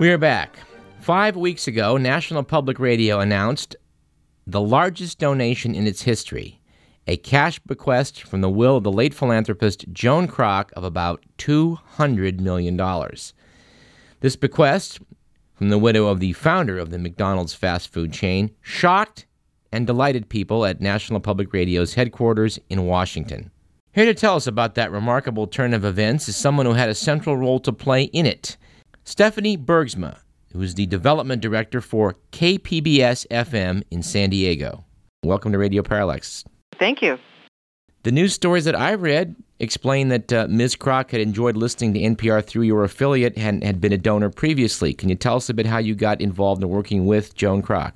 We are back. 5 weeks ago, National Public Radio announced the largest donation in its history, a cash bequest from the will of the late philanthropist Joan Kroc of about $200 million. This bequest from the widow of the founder of the McDonald's fast food chain shocked and delighted people at National Public Radio's headquarters in Washington. Here to tell us about that remarkable turn of events is someone who had a central role to play in it, Stephanie Bergsma, who is the development director for KPBS-FM in San Diego. Welcome to Radio Parallax. Thank you. The news stories that I read explain that Ms. Kroc had enjoyed listening to NPR through your affiliate and had been a donor previously. Can you tell us a bit how you got involved in working with Joan Kroc?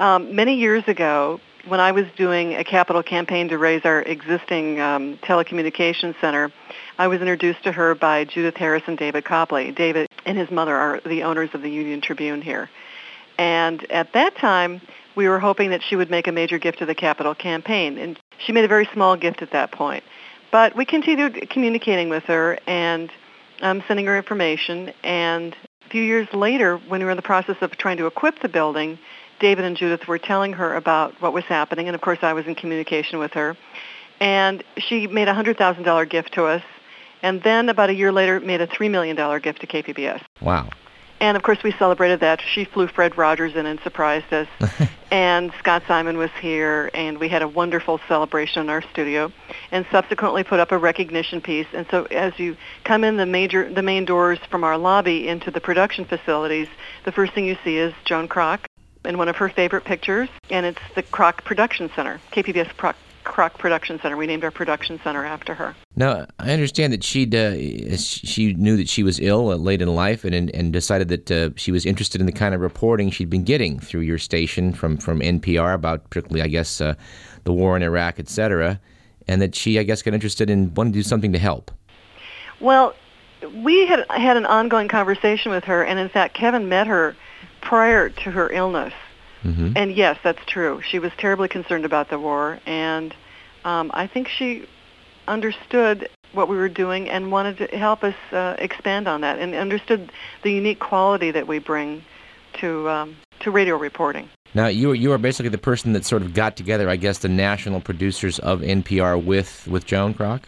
Many years ago, when I was doing a capital campaign to raise our existing telecommunications center, I was introduced to her by Judith Harris and David Copley. David and his mother are the owners of the Union Tribune here. And at that time, we were hoping that she would make a major gift to the capital campaign. And she made a very small gift at that point. But we continued communicating with her and sending her information. And a few years later, when we were in the process of trying to equip the building, David and Judith were telling her about what was happening. And, of course, I was in communication with her. And she made a $100,000 gift to us. And then about a year later, made a $3 million gift to KPBS. Wow. And, of course, we celebrated that. She flew Fred Rogers in and surprised us. And Scott Simon was here, and we had a wonderful celebration in our studio, and subsequently put up a recognition piece. And so as you come in the main doors from our lobby into the production facilities, the first thing you see is Joan Kroc in one of her favorite pictures, and it's the Kroc Production Center, KPBS Kroc Production Center. We named our production center after her. Now, I understand that she knew that she was ill late in life and decided that she was interested in the kind of reporting she'd been getting through your station from NPR about particularly, I guess, the war in Iraq, et cetera, and that she, I guess, got interested and wanted to do something to help. Well, we had an ongoing conversation with her, and in fact, Kevin met her prior to her illness. Mm-hmm. And yes, that's true. She was terribly concerned about the war, and I think she understood what we were doing and wanted to help us expand on that, and understood the unique quality that we bring to radio reporting. Now, you are basically the person that sort of got together, I guess, the national producers of NPR with Joan Kroc?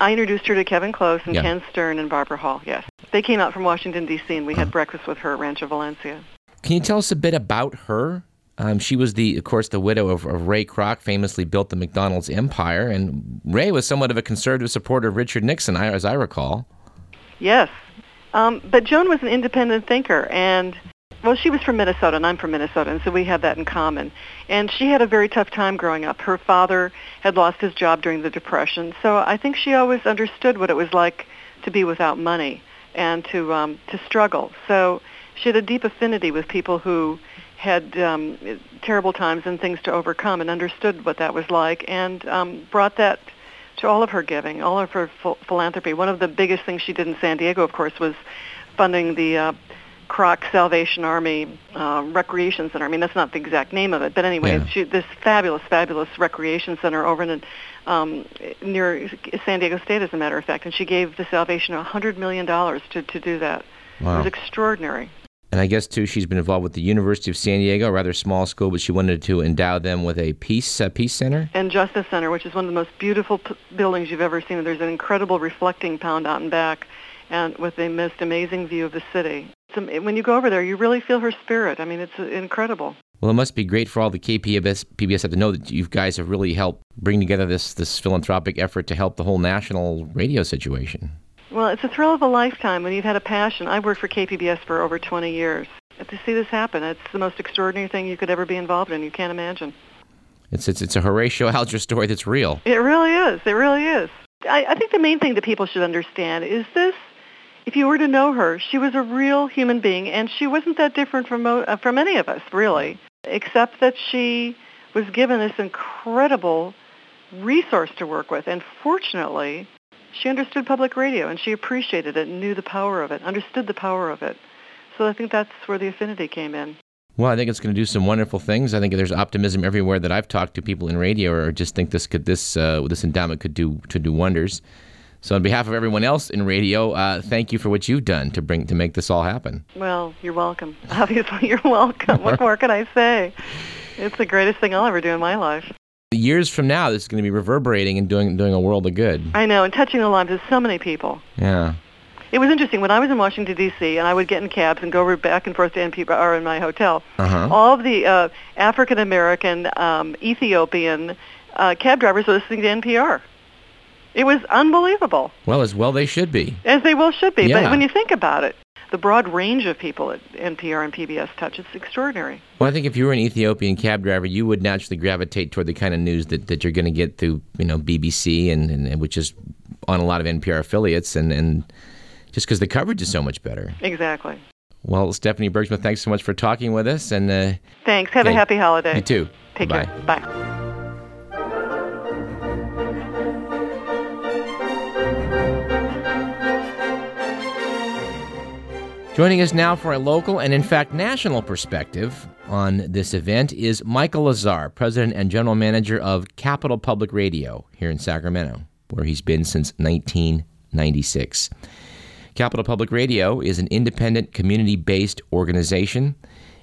I introduced her to Kevin Close and Ken Stern and Barbara Hall, yes. They came out from Washington, D.C., and we had breakfast with her at Rancho Valencia. Can you tell us a bit about her? She was, of course, the widow of Ray Kroc, famously built the McDonald's empire, and Ray was somewhat of a conservative supporter of Richard Nixon, as I recall. Yes. But Joan was an independent thinker, and, well, she was from Minnesota, and I'm from Minnesota, and so we had that in common. And she had a very tough time growing up. Her father had lost his job during the Depression, so I think she always understood what it was like to be without money and to struggle. So she had a deep affinity with people who had terrible times and things to overcome, and understood what that was like, and brought that to all of her giving, all of her philanthropy. One of the biggest things she did in San Diego, of course, was funding the Kroc Salvation Army Recreation Center. I mean, that's not the exact name of it, but anyway, this fabulous, fabulous recreation center over in near San Diego State, as a matter of fact, and she gave the Salvation $100 million to do that. Wow. It was extraordinary. And I guess, too, she's been involved with the University of San Diego, a rather small school, but she wanted to endow them with a peace center? And Justice Center, which is one of the most beautiful buildings you've ever seen. There's an incredible reflecting pound out and back, and with the most amazing view of the city. When you go over there, you really feel her spirit. I mean, it's incredible. Well, it must be great for all the KPBS to know that you guys have really helped bring together this philanthropic effort to help the whole national radio situation. Well, it's a thrill of a lifetime when you've had a passion. I worked for KPBS for over 20 years. To see this happen, it's the most extraordinary thing you could ever be involved in. You can't imagine. It's a Horatio Alger story that's real. It really is. It really is. I think the main thing that people should understand is this. If you were to know her, she was a real human being, and she wasn't that different from any of us, really, except that she was given this incredible resource to work with. And fortunately, she understood public radio, and she appreciated it and knew the power of it, understood the power of it. So I think that's where the affinity came in. Well, I think it's going to do some wonderful things. I think there's optimism everywhere that I've talked to people in radio, or just think this endowment could do wonders. So on behalf of everyone else in radio, thank you for what you've done to make this all happen. Well, you're welcome. Obviously, you're welcome. What more can I say? It's the greatest thing I'll ever do in my life. Years from now, this is going to be reverberating and doing a world of good. I know, and touching the lives of so many people. Yeah. It was interesting. When I was in Washington, D.C., and I would get in cabs and go back and forth to NPR in my hotel, all of the African-American, Ethiopian cab drivers were listening to NPR. It was unbelievable. Well, as well they should be. As they well should be. Yeah. But when you think about it, the broad range of people at NPR and PBS touch, it's extraordinary. Well, I think if you were an Ethiopian cab driver, you would naturally gravitate toward the kind of news that you're going to get through, you know, BBC, and which is on a lot of NPR affiliates, and just because the coverage is so much better. Exactly. Well, Stephanie Bergsma, thanks so much for talking with us. And thanks. Have a happy holiday. You too. Take care. Bye. Joining us now for a local and, in fact, national perspective on this event is Michael Lazar, president and general manager of Capital Public Radio here in Sacramento, where he's been since 1996. Capital Public Radio is an independent, community-based organization,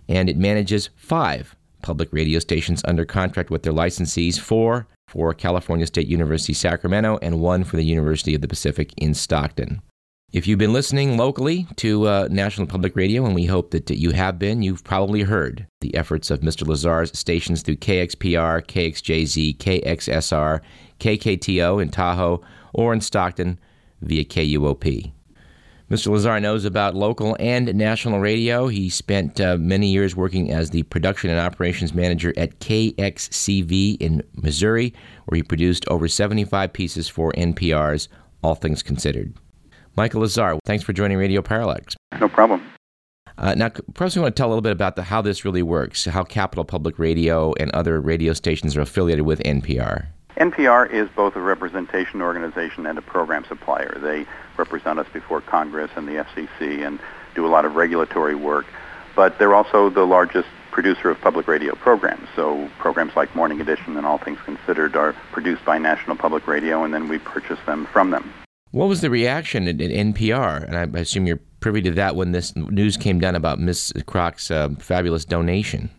and it manages 5 public radio stations under contract with their licensees, 4 for California State University, Sacramento, and 1 for the University of the Pacific in Stockton. If you've been listening locally to National Public Radio, and we hope that you have been, you've probably heard the efforts of Mr. Lazar's stations through KXPR, KXJZ, KXSR, KKTO in Tahoe, or in Stockton via KUOP. Mr. Lazar knows about local and national radio. He spent many years working as the production and operations manager at KXCV in Missouri, where he produced over 75 pieces for NPR's All Things Considered. Michael Lazar, thanks for joining Radio Parallax. No problem. Now, perhaps we want to tell a little bit about how this really works, how Capital Public Radio and other radio stations are affiliated with NPR. NPR is both a representation organization and a program supplier. They represent us before Congress and the FCC and do a lot of regulatory work, but they're also the largest producer of public radio programs. So programs like Morning Edition and All Things Considered are produced by National Public Radio, and then we purchase them from them. What was the reaction at NPR? And I assume you're privy to that when this news came down about Ms. Croc's fabulous donation.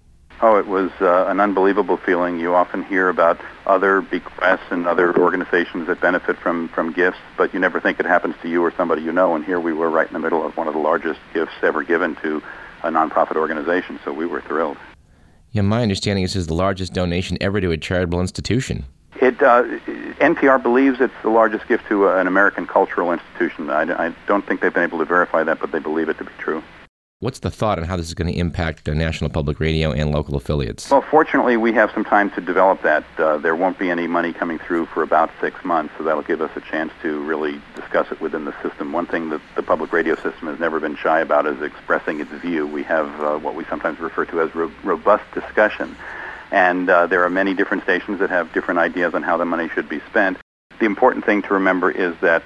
Oh, it was an unbelievable feeling. You often hear about other bequests and other organizations that benefit from gifts, but you never think it happens to you or somebody you know. And here we were right in the middle of one of the largest gifts ever given to a nonprofit organization, so we were thrilled. Yeah, my understanding is this is the largest donation ever to a charitable institution. NPR believes it's the largest gift to an American cultural institution. I don't think they've been able to verify that, but they believe it to be true. What's the thought on how this is going to impact the National Public Radio and local affiliates? Well, fortunately, we have some time to develop that. There won't be any money coming through for about 6 months, so that'll give us a chance to really discuss it within the system. One thing that the public radio system has never been shy about is expressing its view. We have what we sometimes refer to as robust discussion. And there are many different stations that have different ideas on how the money should be spent. The important thing to remember is that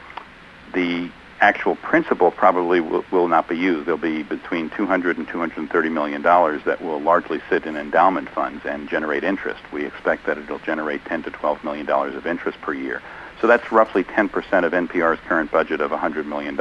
the actual principle probably will not be used. There'll be between $200 and $230 million that will largely sit in endowment funds and generate interest. We expect that it'll generate $10 to $12 million of interest per year. So that's roughly 10% of NPR's current budget of $100 million.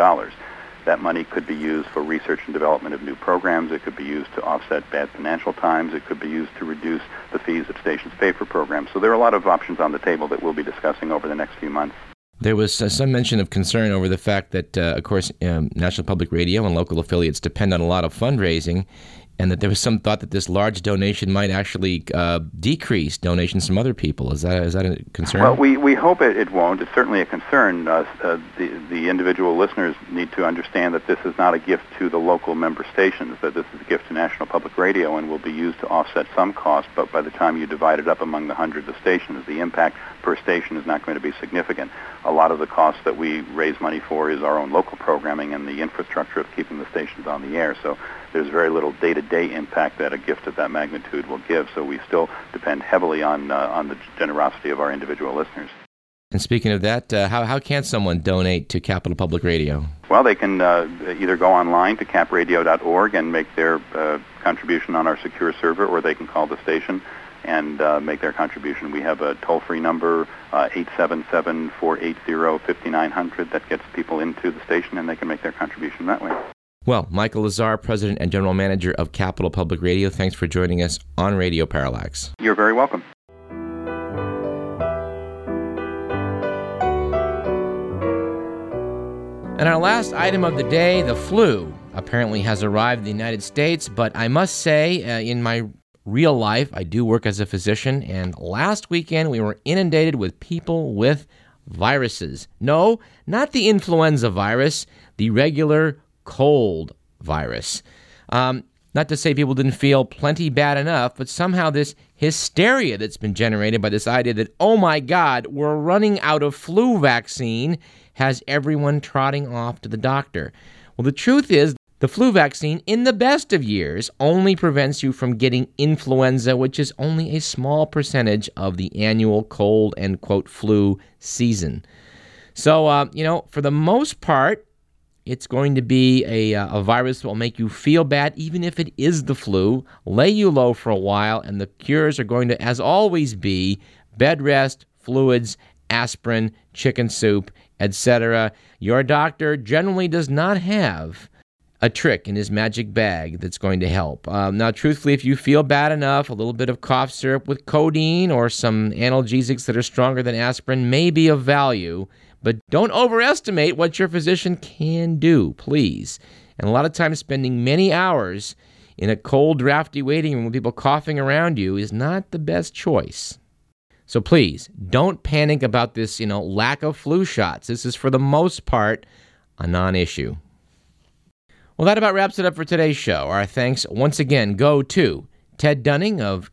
That money could be used for research and development of new programs. It could be used to offset bad financial times. It could be used to reduce the fees that stations pay for programs. So there are a lot of options on the table that we'll be discussing over the next few months. There was some mention of concern over the fact that, of course, National Public Radio and local affiliates depend on a lot of fundraising, and that there was some thought that this large donation might actually decrease donations from other people. Is that a concern? Well, we hope it won't. It's certainly a concern. The individual listeners need to understand that this is not a gift to the local member stations, that this is a gift to National Public Radio and will be used to offset some cost, but by the time you divide it up among the hundreds of stations, the impact per station is not going to be significant. A lot of the costs that we raise money for is our own local programming and the infrastructure of keeping the stations on the air. So there's very little day-to-day impact that a gift of that magnitude will give, so we still depend heavily on the generosity of our individual listeners. And speaking of that, how can someone donate to Capital Public Radio? Well, they can either go online to capradio.org and make their contribution on our secure server, or they can call the station and make their contribution. We have a toll-free number, 877-480-5900, that gets people into the station, and they can make their contribution that way. Well, Michael Lazar, President and General Manager of Capital Public Radio, thanks for joining us on Radio Parallax. You're very welcome. And our last item of the day, the flu, apparently has arrived in the United States, but I must say, in my real life, I do work as a physician, and last weekend we were inundated with people with viruses. No, not the influenza virus, the regular cold virus. Not to say people didn't feel plenty bad enough, but somehow this hysteria that's been generated by this idea that, oh my God, we're running out of flu vaccine, has everyone trotting off to the doctor. Well, the truth is, the flu vaccine, in the best of years, only prevents you from getting influenza, which is only a small percentage of the annual cold and, quote, flu season. So, for the most part, it's going to be a virus that will make you feel bad, even if it is the flu, lay you low for a while, and the cures are going to, as always, be bed rest, fluids, aspirin, chicken soup, etc. Your doctor generally does not have a trick in his magic bag that's going to help. Now, truthfully, if you feel bad enough, a little bit of cough syrup with codeine or some analgesics that are stronger than aspirin may be of value, but don't overestimate what your physician can do, please. And a lot of times spending many hours in a cold, drafty waiting room with people coughing around you is not the best choice. So please, don't panic about this, lack of flu shots. This is, for the most part, a non-issue. Well, that about wraps it up for today's show. Our thanks once again go to Ted Dunning of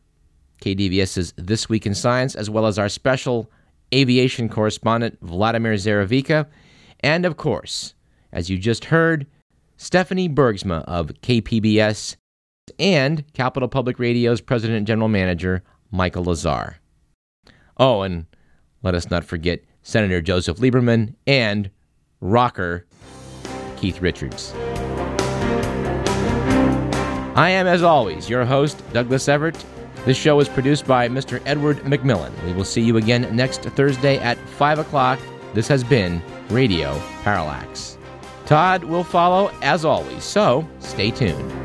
KDVS's This Week in Science, as well as our special aviation correspondent, Vladimir Zarevika, and, of course, as you just heard, Stephanie Bergsma of KPBS and Capital Public Radio's President and General Manager, Michael Lazar. Oh, and let us not forget Senator Joseph Lieberman and rocker Keith Richards. I am, as always, your host, Douglas Everett. This show is produced by Mr. Edward McMillan. We will see you again next Thursday at 5 o'clock. This has been Radio Parallax. Todd will follow, as always, so stay tuned.